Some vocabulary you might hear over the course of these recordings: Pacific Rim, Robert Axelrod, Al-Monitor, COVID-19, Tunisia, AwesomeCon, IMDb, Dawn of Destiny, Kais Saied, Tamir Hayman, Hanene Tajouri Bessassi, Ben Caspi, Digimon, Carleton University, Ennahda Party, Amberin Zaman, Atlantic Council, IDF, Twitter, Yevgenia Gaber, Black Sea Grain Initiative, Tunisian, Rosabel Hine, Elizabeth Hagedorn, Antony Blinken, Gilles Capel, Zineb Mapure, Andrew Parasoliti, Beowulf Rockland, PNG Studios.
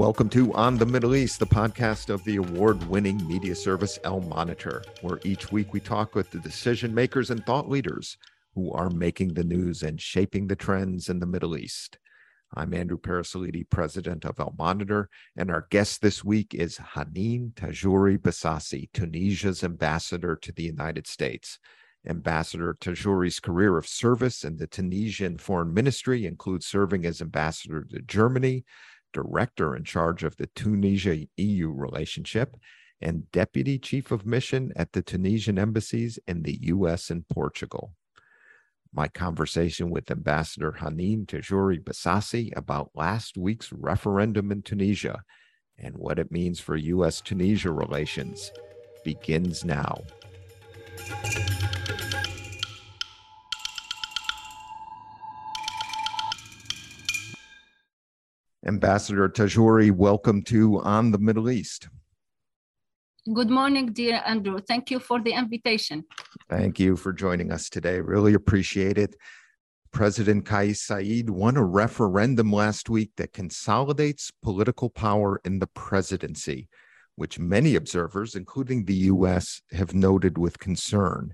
Welcome to On the Middle East, the podcast of the award-winning media service Al-Monitor, where each week we talk with the decision makers and thought leaders who are making the news and shaping the trends in the Middle East. I'm Andrew Parasoliti, president of Al-Monitor, and our guest this week is Hanene Tajouri Bessassi, Tunisia's ambassador to the United States. Ambassador Tajouri's career of service in the Tunisian Foreign Ministry includes serving as ambassador to Germany, director in charge of the Tunisia-EU relationship, and deputy chief of mission at the Tunisian embassies in the U.S. and Portugal. My conversation with Ambassador Hanene Tajouri Bessassi about last week's referendum in Tunisia and what it means for U.S.-Tunisia relations begins now. Ambassador Tajouri, welcome to On the Middle East. Good morning, dear Andrew. Thank you for the invitation. Thank you for joining us today. Really appreciate it. President Kais Saied won a referendum last week that consolidates political power in the presidency, which many observers, including the U.S., have noted with concern.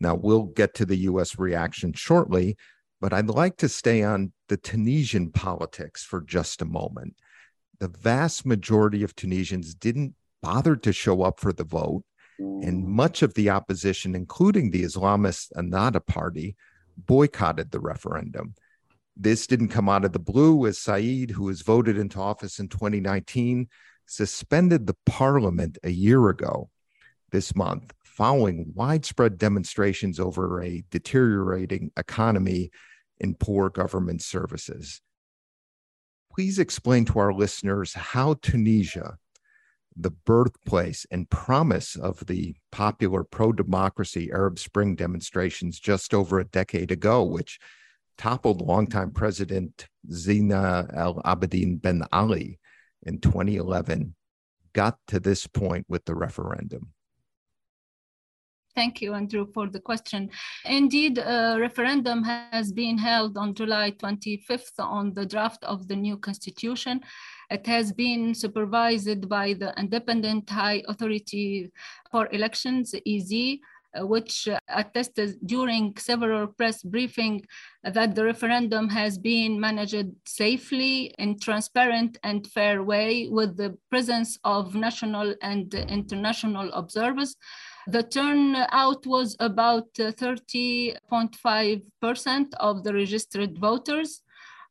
Now, we'll get to the U.S. reaction shortly, but I'd like to stay on the Tunisian politics for just a moment. The vast majority of Tunisians didn't bother to show up for the vote, and much of the opposition, including the Islamist Ennahda Party, boycotted the referendum. This didn't come out of the blue, as Saied, who was voted into office in 2019, suspended the parliament a year ago this month, following widespread demonstrations over a deteriorating economy and poor government services. Please explain to our listeners how Tunisia, the birthplace and promise of the popular pro-democracy Arab Spring demonstrations just over a decade ago, which toppled longtime President Zine El Abidine Ben Ali in 2011, got to this point with the referendum. Thank you, Andrew, for the question. Indeed, a referendum has been held on July 25th on the draft of the new constitution. It has been supervised by the Independent High Authority for Elections, EZ, which attested during several press briefings that the referendum has been managed safely in transparent and fair way with the presence of national and international observers. The turnout was about 30.5% of the registered voters.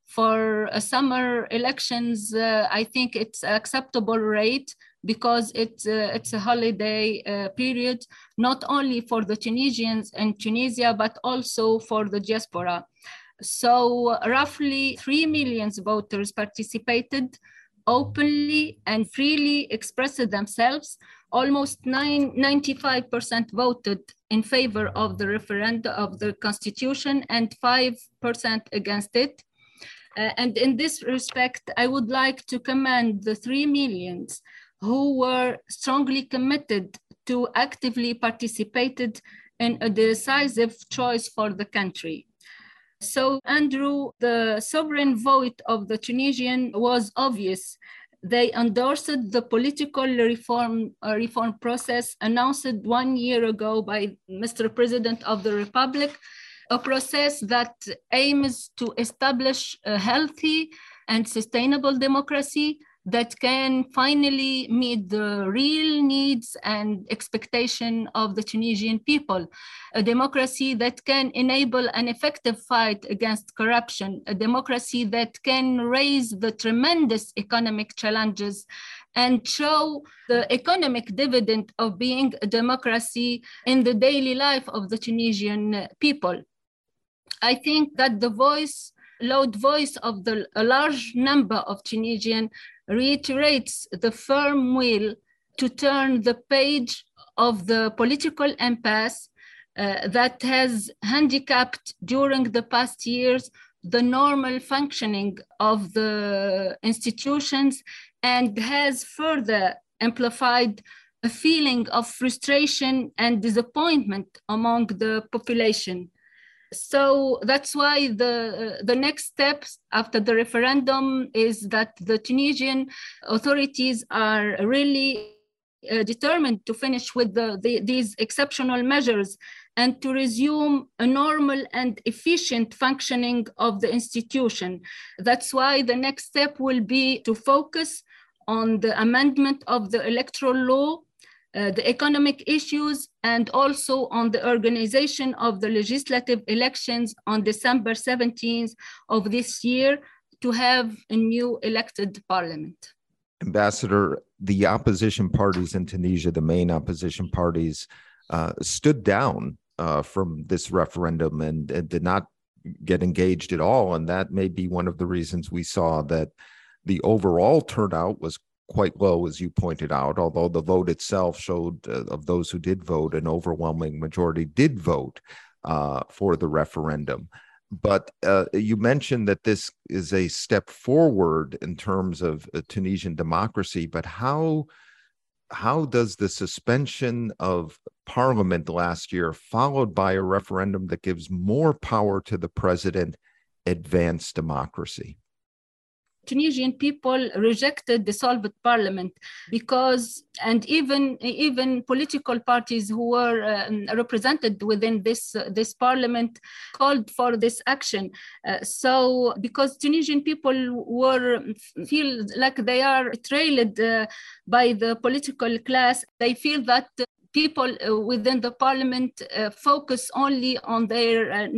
For summer elections, I think it's an acceptable rate because it's a holiday period, not only for the Tunisians in Tunisia, but also for the diaspora. So roughly 3 million voters participated openly and freely, expressed themselves. Almost 95% voted in favor of the referendum of the constitution and 5% against it. And in this respect, I would like to commend the 3 million who were strongly committed to actively participated in a decisive choice for the country. So, Andrew, the sovereign vote of the Tunisian was obvious. They endorsed the political reform process announced 1 year ago by Mr. President of the Republic, a process that aims to establish a healthy and sustainable democracy that can finally meet the real needs and expectation of the Tunisian people. A democracy that can enable an effective fight against corruption, a democracy that can raise the tremendous economic challenges and show the economic dividend of being a democracy in the daily life of the Tunisian people. I think that the loud voice of a large number of Tunisians reiterates the firm will to turn the page of the political impasse that has handicapped during the past years the normal functioning of the institutions and has further amplified a feeling of frustration and disappointment among the population. So that's why the next steps after the referendum is that the Tunisian authorities are really determined to finish with these exceptional measures and to resume a normal and efficient functioning of the institution. That's why the next step will be to focus on the amendment of the electoral law, the economic issues, and also on the organization of the legislative elections on December 17th of this year to have a new elected parliament. Ambassador, the opposition parties in Tunisia, the main opposition parties, stood down from this referendum and did not get engaged at all. And that may be one of the reasons we saw that the overall turnout was quite low, as you pointed out, although the vote itself showed of those who did vote, an overwhelming majority did vote for the referendum. But you mentioned that this is a step forward in terms of Tunisian democracy, but how does the suspension of parliament last year, followed by a referendum that gives more power to the president, advance democracy? Tunisian people rejected dissolved parliament because, and even political parties who were represented within this parliament called for this action. So because Tunisian people feel like they are trailed by the political class, they feel that people within the parliament focus only on their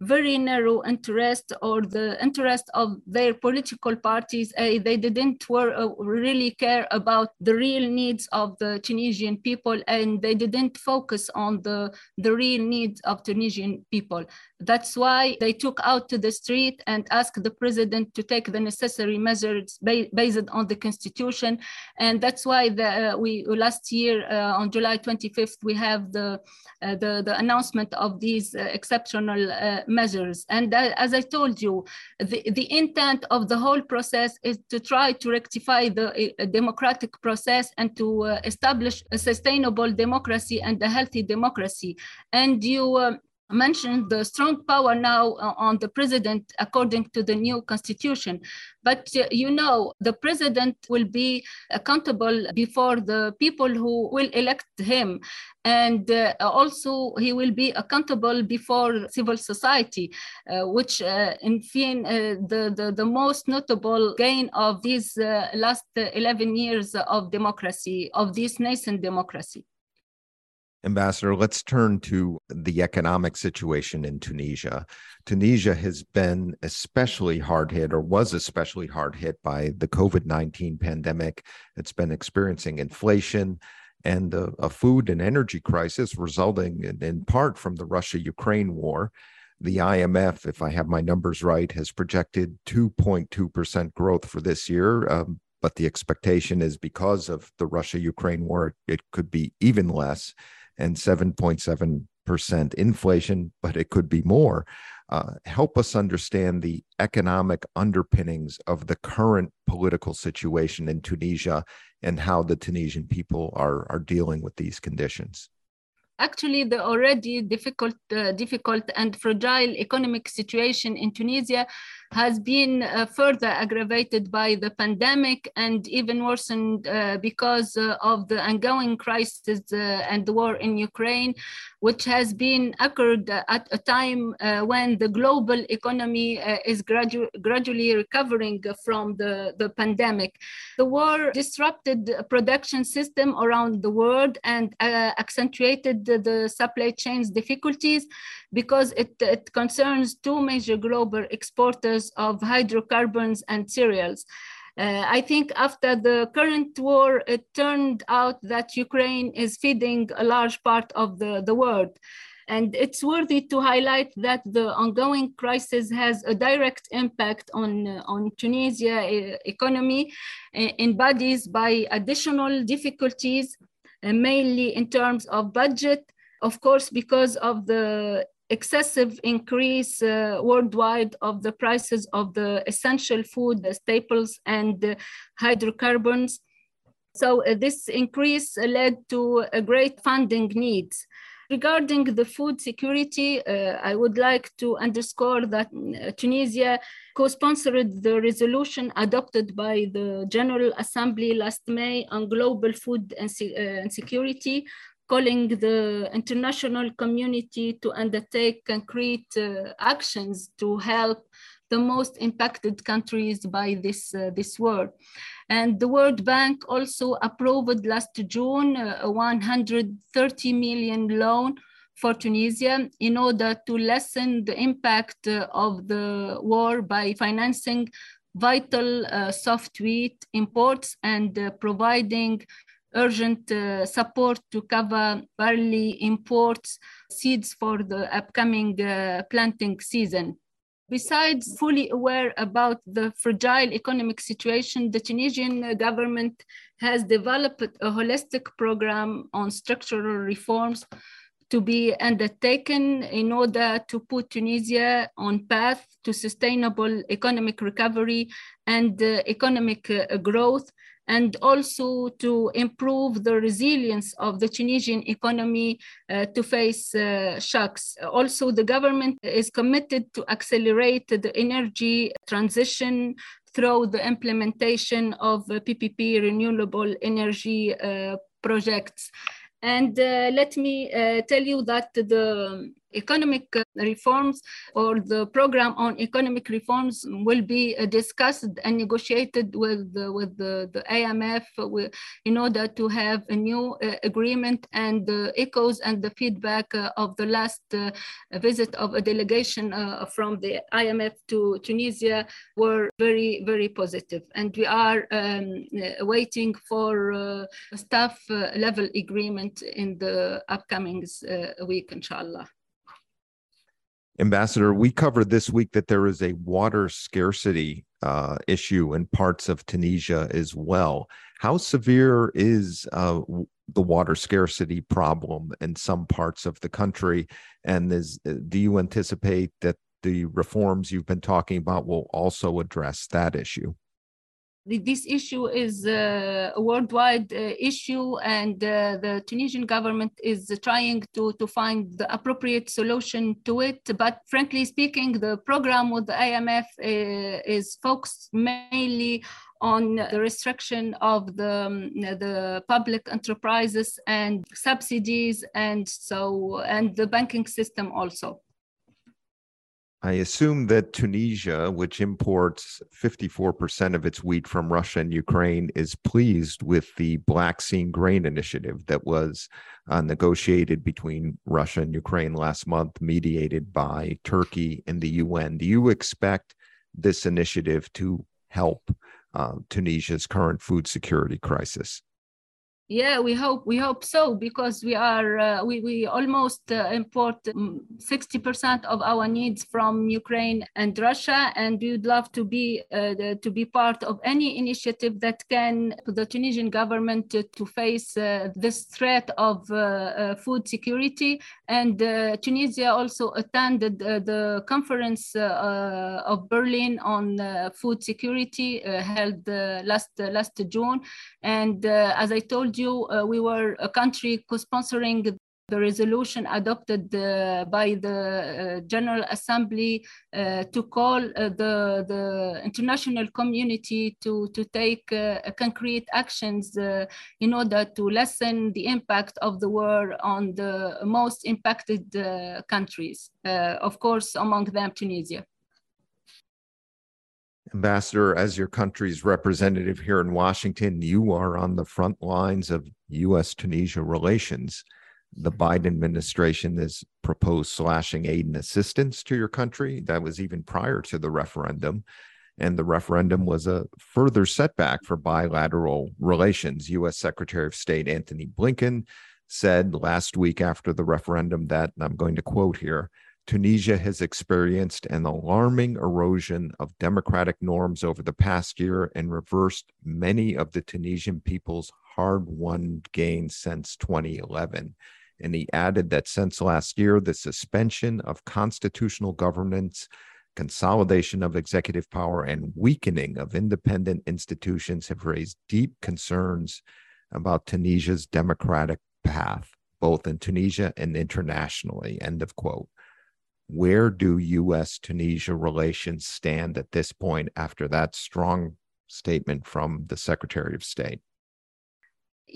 very narrow interest or the interest of their political parties. They didn't really care about the real needs of the Tunisian people, and they didn't focus on the real needs of Tunisian people. That's why they took out to the street and asked the president to take the necessary measures based on the constitution. And that's why we last year, on July 25th, we have the announcement of these exceptional measures. And as I told you, the intent of the whole process is to try to rectify the democratic process and to establish a sustainable democracy and a healthy democracy. And you mentioned the strong power now on the president according to the new constitution. But the president will be accountable before the people who will elect him. And also he will be accountable before civil society, which in fin the most notable gain of these last 11 years of democracy, of this nascent democracy. Ambassador, let's turn to the economic situation in Tunisia. Tunisia has been especially hard hit, or was especially hard hit, by the COVID-19 pandemic. It's been experiencing inflation and a food and energy crisis resulting in part from the Russia-Ukraine war. The IMF, if I have my numbers right, has projected 2.2% growth for this year. But the expectation is, because of the Russia-Ukraine war, it could be even less, and 7.7% inflation, but it could be more. Help us understand the economic underpinnings of the current political situation in Tunisia and how the Tunisian people are dealing with these conditions. Actually, the already difficult and fragile economic situation in Tunisia has been further aggravated by the pandemic, and even worsened because of the ongoing crisis and the war in Ukraine, which has been occurred at a time when the global economy is gradually recovering from the pandemic. The war disrupted the production system around the world and accentuated the supply chains difficulties, because it concerns two major global exporters of hydrocarbons and cereals. I think after the current war, it turned out that Ukraine is feeding a large part of the world. And it's worthy to highlight that the ongoing crisis has a direct impact on Tunisia's economy, embodied by additional difficulties, mainly in terms of budget, of course, because of the excessive increase worldwide of the prices of the essential food, the staples, and hydrocarbons. So this increase led to a great funding needs. Regarding the food security, I would like to underscore that Tunisia co-sponsored the resolution adopted by the General Assembly last May on global food insecurity, calling the international community to undertake concrete actions to help the most impacted countries by this, this war. And the World Bank also approved last June a $130 million loan for Tunisia in order to lessen the impact of the war by financing vital soft wheat imports and providing urgent support to cover barley imports, seeds for the upcoming planting season. Besides fully aware about the fragile economic situation, the Tunisian government has developed a holistic program on structural reforms to be undertaken in order to put Tunisia on path to sustainable economic recovery and economic growth, and also to improve the resilience of the Tunisian economy to face shocks. Also, the government is committed to accelerate the energy transition through the implementation of PPP renewable energy projects. And let me tell you that the economic reforms, or the program on economic reforms, will be discussed and negotiated with the IMF in order to have a new agreement. And the echoes and the feedback of the last visit of a delegation from the IMF to Tunisia were very, very positive. And we are waiting for a staff level agreement in the upcoming week, inshallah. Ambassador, we covered this week that there is a water scarcity issue in parts of Tunisia as well. How severe is the water scarcity problem in some parts of the country? And do you anticipate that the reforms you've been talking about will also address that issue? This issue is a worldwide issue, and the Tunisian government is trying to find the appropriate solution to it. But frankly speaking, the program with the IMF is focused mainly on the restriction of the public enterprises and subsidies, and the banking system also. I assume that Tunisia, which imports 54% of its wheat from Russia and Ukraine, is pleased with the Black Sea Grain Initiative that was negotiated between Russia and Ukraine last month, mediated by Turkey and the UN. Do you expect this initiative to help Tunisia's current food security crisis? Yeah, we hope so, because we are we almost import 60% of our needs from Ukraine and Russia, and we would love to be part of any initiative that can the Tunisian government to face this threat of food security. And Tunisia also attended the conference of Berlin on food security held last June, and as I told you, we were a country co-sponsoring the resolution adopted by the General Assembly to call the international community to take concrete actions in order to lessen the impact of the war on the most impacted countries, of course, among them Tunisia. Ambassador, as your country's representative here in Washington, you are on the front lines of U.S.-Tunisia relations. The Biden administration has proposed slashing aid and assistance to your country. That was even prior to the referendum. And the referendum was a further setback for bilateral relations. U.S. Secretary of State Antony Blinken said last week after the referendum that, and I'm going to quote here, Tunisia has experienced an alarming erosion of democratic norms over the past year and reversed many of the Tunisian people's hard-won gains since 2011. And he added that since last year, the suspension of constitutional governance, consolidation of executive power, and weakening of independent institutions have raised deep concerns about Tunisia's democratic path. both in Tunisia and internationally, end of quote. Where do U.S.-Tunisia relations stand at this point after that strong statement from the Secretary of State?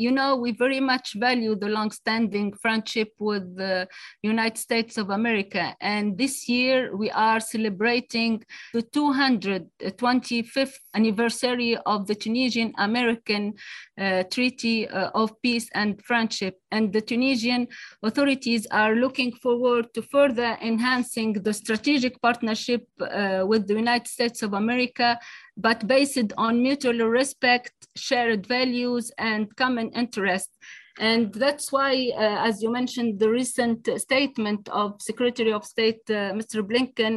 You know, we very much value the longstanding friendship with the United States of America. And this year we are celebrating the 225th anniversary of the Tunisian-American Treaty of Peace and Friendship. And the Tunisian authorities are looking forward to further enhancing the strategic partnership with the United States of America, but based on mutual respect, shared values, and common interests. And that's why, as you mentioned, the recent statement of Secretary of State, Mr. Blinken,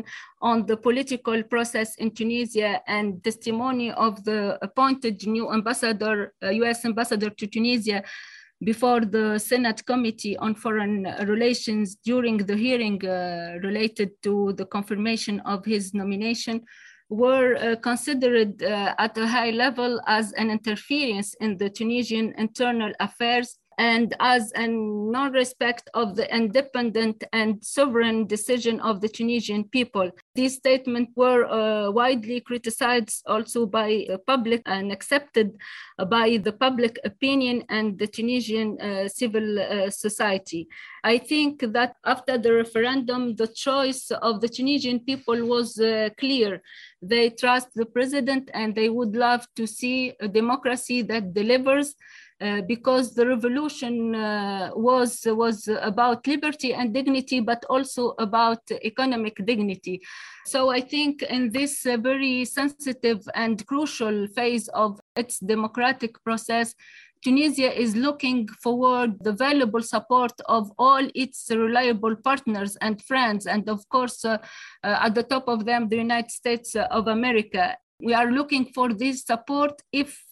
on the political process in Tunisia and testimony of the appointed new ambassador, US ambassador to Tunisia, before the Senate Committee on Foreign Relations during the hearing related to the confirmation of his nomination, were considered at a high level as an interference in the Tunisian internal affairs and as a non-respect of the independent and sovereign decision of the Tunisian people. These statements were widely criticized also by the public and accepted by the public opinion and the Tunisian civil society. I think that after the referendum, the choice of the Tunisian people was clear. They trust the president and they would love to see a democracy that delivers, because the revolution was about liberty and dignity, but also about economic dignity. So I think in this very sensitive and crucial phase of its democratic process, Tunisia is looking forward the valuable support of all its reliable partners and friends, and of course, at the top of them, the United States of America. We are looking for this support if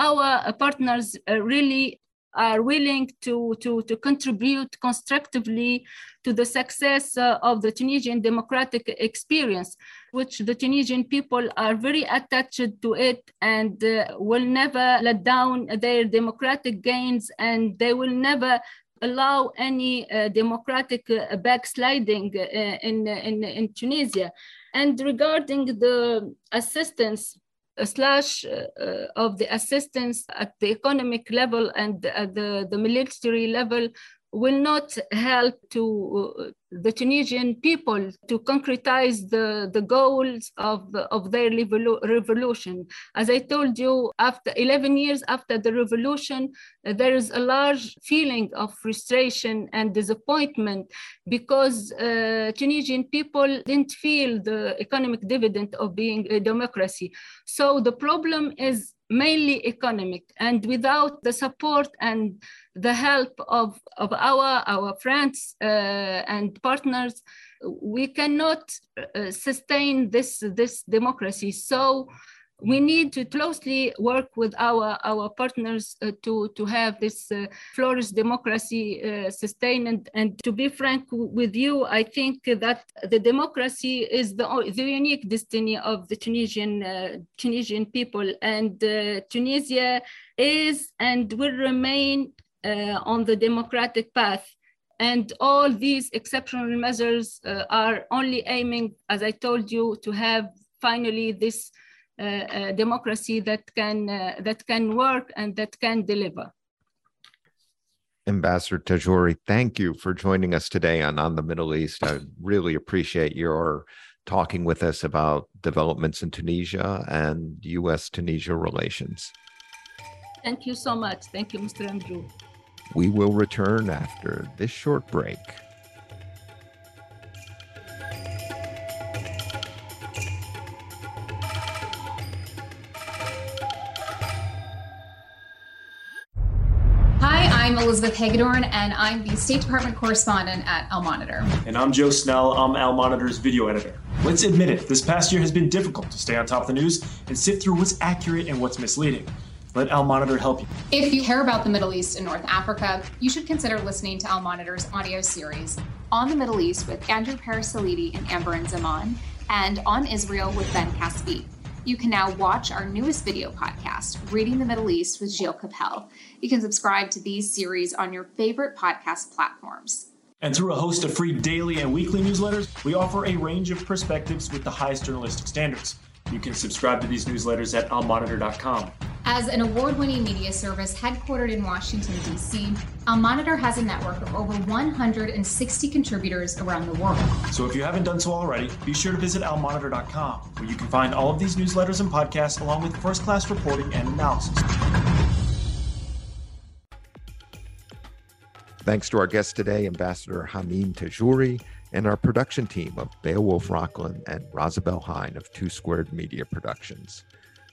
our partners really are willing to contribute constructively to the success of the Tunisian democratic experience, which the Tunisian people are very attached to it and will never let down their democratic gains, and they will never allow any democratic backsliding in Tunisia. And regarding the assistance, a slash of the assistance at the economic level and at the military level will not help to the Tunisian people to concretize the goals of their revolution. As I told you, after 11 years after the revolution, there is a large feeling of frustration and disappointment because Tunisian people didn't feel the economic dividend of being a democracy. So the problem is mainly economic, and without the support and the help of our friends and partners, we cannot sustain this democracy. So we need to closely work with our partners to have this flourished democracy sustained. And to be frank with you, I think that the democracy is the unique destiny of the Tunisian people. And Tunisia is and will remain on the democratic path. And all these exceptional measures are only aiming, as I told you, to have finally this democracy that can work and that can deliver. Ambassador Tajouri, thank you for joining us today on the Middle East. I really appreciate your talking with us about developments in Tunisia and U.S.-Tunisia relations. Thank you so much. Thank you, Mr. Andrew. We will return after this short break. I'm Elizabeth Hagedorn, and I'm the State Department correspondent at Al-Monitor. And I'm Joe Snell. I'm Al-Monitor's video editor. Let's admit it, this past year has been difficult to stay on top of the news and sift through what's accurate and what's misleading. Let Al-Monitor help you. If you care about the Middle East and North Africa, you should consider listening to Al-Monitor's audio series On the Middle East with Andrew Parasoliti and Amberin Zaman, and On Israel with Ben Caspi. You can now watch our newest video podcast, Reading the Middle East with Gilles Capel. You can subscribe to these series on your favorite podcast platforms. And through a host of free daily and weekly newsletters, we offer a range of perspectives with the highest journalistic standards. You can subscribe to these newsletters at almonitor.com. As an award-winning media service headquartered in Washington, D.C., Al-Monitor has a network of over 160 contributors around the world. So if you haven't done so already, be sure to visit almonitor.com, where you can find all of these newsletters and podcasts along with first-class reporting and analysis. Thanks to our guest today, Ambassador Hanene Tajouri, and our production team of Beowulf Rockland and Rosabel Hine of Two Squared Media Productions.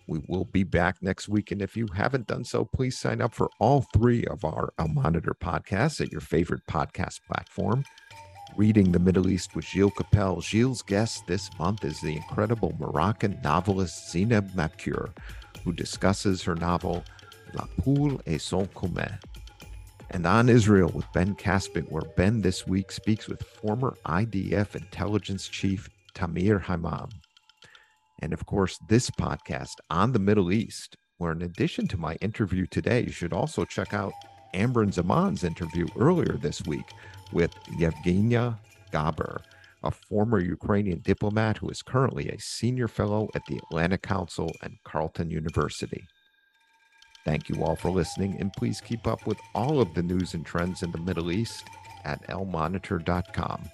We will be back next week, and if you haven't done so, please sign up for all three of our Al-Monitor podcasts at your favorite podcast platform. Reading the Middle East with Gilles Capel. Gilles' guest this month is the incredible Moroccan novelist Zineb Mapure, who discusses her novel La Poule et son commun. And On Israel with Ben Caspi, where Ben this week speaks with former IDF intelligence chief Tamir Hayman. And of course, this podcast, On the Middle East, where in addition to my interview today, you should also check out Amberin Zaman's interview earlier this week with Yevgenia Gaber, a former Ukrainian diplomat who is currently a senior fellow at the Atlantic Council and Carleton University. Thank you all for listening, and please keep up with all of the news and trends in the Middle East at almonitor.com.